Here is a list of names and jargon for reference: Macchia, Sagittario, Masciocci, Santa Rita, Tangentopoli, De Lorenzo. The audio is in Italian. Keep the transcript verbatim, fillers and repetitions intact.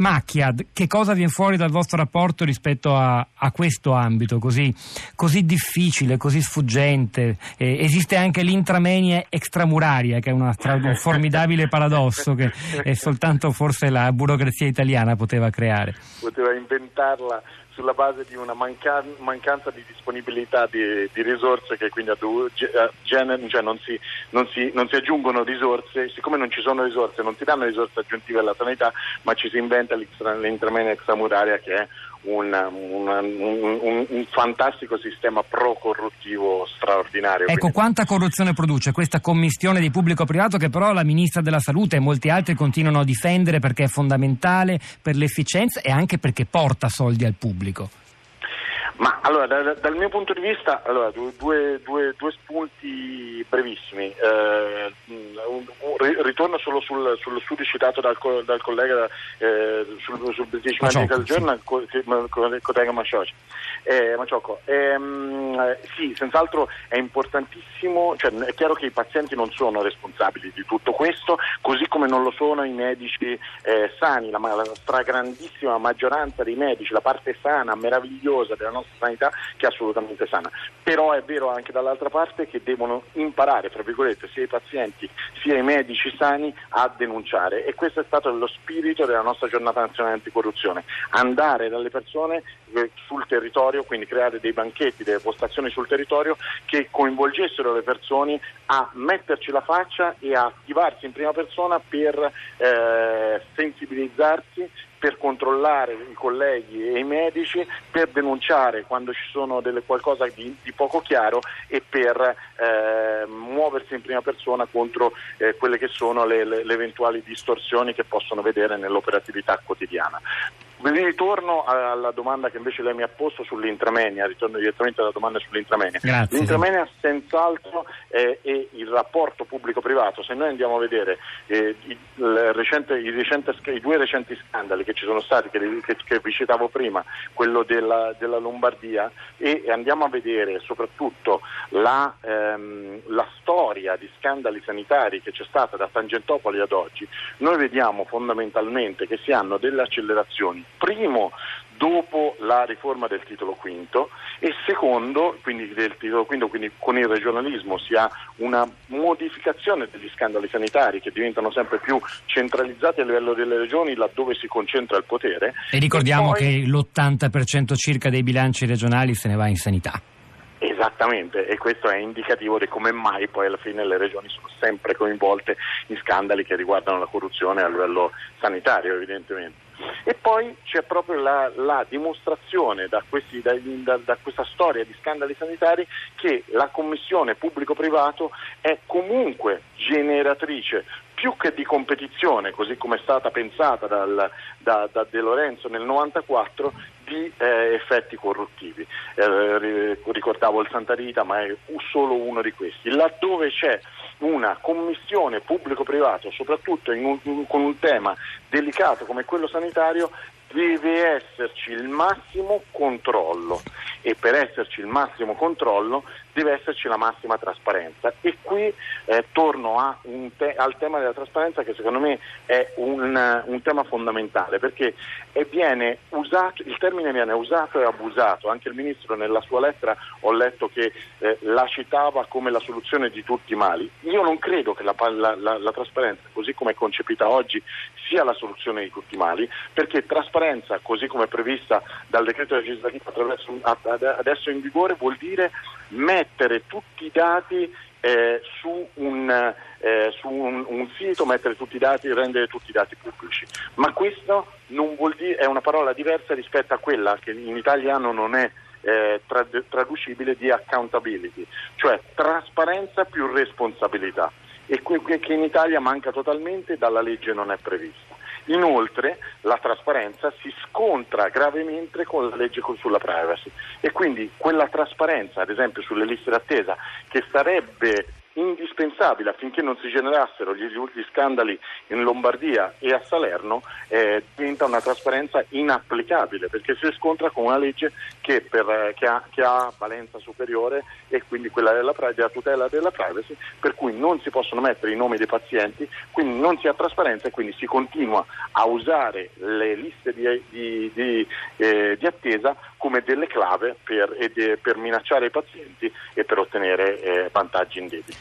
Macchia, che cosa viene fuori dal vostro rapporto rispetto a, a questo ambito così, così difficile, così sfuggente? Eh, esiste anche l'intramenia extramuraria, che è una, un formidabile paradosso che è soltanto forse la burocrazia italiana poteva creare. Poteva inventarla sulla base di una mancan- mancanza di disponibilità di, di risorse, che quindi adu- gener- cioè non, si, non, si, non si aggiungono risorse, siccome non ci sono risorse, non si danno risorse aggiuntive alla sanità, ma ci si inventa l'intramenia extramuraria, che è Un, un, un, un, un fantastico sistema pro-corruttivo straordinario. Ecco, quindi Quanta corruzione produce questa commistione di pubblico-privato, che però la Ministra della Salute e molti altri continuano a difendere perché è fondamentale per l'efficienza e anche perché porta soldi al pubblico. Ma allora, da, dal mio punto di vista, allora, due, due, due spunti brevissimi. Eh, un, un, ritorno solo sul, sullo studio citato dal, dal collega eh, sul, sul British Medical Journal, collega Masciocci. Eh, Masciocco, ehm, sì, senz'altro è importantissimo, cioè è chiaro che i pazienti non sono responsabili di tutto questo, così come non lo sono i medici eh, sani, la, la stragrandissima maggioranza dei medici, la parte sana, meravigliosa della nostra sanità, che è assolutamente sana. Però è vero anche dall'altra parte che devono imparare, fra virgolette, sia i pazienti sia i medici sani a denunciare, e questo è stato lo spirito della nostra giornata nazionale anticorruzione: andare dalle persone sul territorio, quindi creare dei banchetti, delle postazioni sul territorio che coinvolgessero le persone a metterci la faccia e a attivarsi in prima persona per eh, sensibilizzarsi, per controllare i colleghi e i medici, per denunciare quando ci sono delle qualcosa di, di poco chiaro, e per eh, muoversi in prima persona contro eh, quelle che sono le, le, le eventuali distorsioni che possono vedere nell'operatività quotidiana. Ritorno alla domanda che invece lei mi ha posto sull'intramenia, ritorno direttamente alla domanda sull'intramenia. Grazie. L'intramenia senz'altro è, è il rapporto pubblico-privato. Se noi andiamo a vedere eh, il recente, il recente, i due recenti scandali che ci sono stati, che, che, che vi citavo prima, quello della, della Lombardia, e andiamo a vedere soprattutto la, ehm, la storia di scandali sanitari che c'è stata da Tangentopoli ad oggi, noi vediamo fondamentalmente che si hanno delle accelerazioni. Primo, dopo la riforma del titolo quinto, e secondo, quindi del titolo quinto, quindi con il regionalismo si ha una modificazione degli scandali sanitari che diventano sempre più centralizzati a livello delle regioni, laddove si concentra il potere. E ricordiamo e poi... che l'ottanta per cento circa dei bilanci regionali se ne va in sanità. Esattamente, e questo è indicativo di come mai poi alla fine le regioni sono sempre coinvolte in scandali che riguardano la corruzione a livello sanitario, evidentemente. E poi c'è proprio la, la dimostrazione da, questi, da, da, da questa storia di scandali sanitari che la commistione pubblico-privato è comunque generatrice, più che di competizione, così come è stata pensata dal, da, da De Lorenzo nel novantaquattro, di eh, effetti corruttivi. Eh, ricordavo il Santa Rita, ma è solo uno di questi. Laddove c'è una commistione pubblico-privato, soprattutto in un, in, con un tema delicato come quello sanitario, deve esserci il massimo controllo, e per esserci il massimo controllo deve esserci la massima trasparenza. E qui eh, torno a un te- al tema della trasparenza, che secondo me è un, un tema fondamentale, perché è viene usato, il termine viene usato e abusato. Anche il Ministro nella sua lettera ho letto che eh, la citava come la soluzione di tutti i mali. Io non credo che la, la, la, la trasparenza, così come è concepita oggi, sia la soluzione di tutti i mali, perché trasparenza, così come è prevista dal decreto legislativo attraverso, ad, adesso in vigore, vuol dire mettere tutti i dati eh, su, un, eh, su un, un sito, mettere tutti i dati, rendere tutti i dati pubblici. Ma questo non vuol dire, è una parola diversa rispetto a quella che in italiano non è eh, trad- traducibile, di accountability, cioè trasparenza più responsabilità, e que- che in Italia manca totalmente, dalla legge non è prevista. Inoltre la trasparenza si scontra gravemente con la legge sulla privacy, e quindi quella trasparenza, ad esempio sulle liste d'attesa, che sarebbe indispensabile affinché non si generassero gli ultimi scandali in Lombardia e a Salerno, eh, diventa una trasparenza inapplicabile, perché si scontra con una legge che, per, che, ha, che ha valenza superiore, e quindi quella della, della tutela della privacy, per cui non si possono mettere i nomi dei pazienti, quindi non si ha trasparenza e quindi si continua a usare le liste di, di, di, eh, di attesa come delle clave per, per minacciare i pazienti e per ottenere eh, vantaggi indebiti.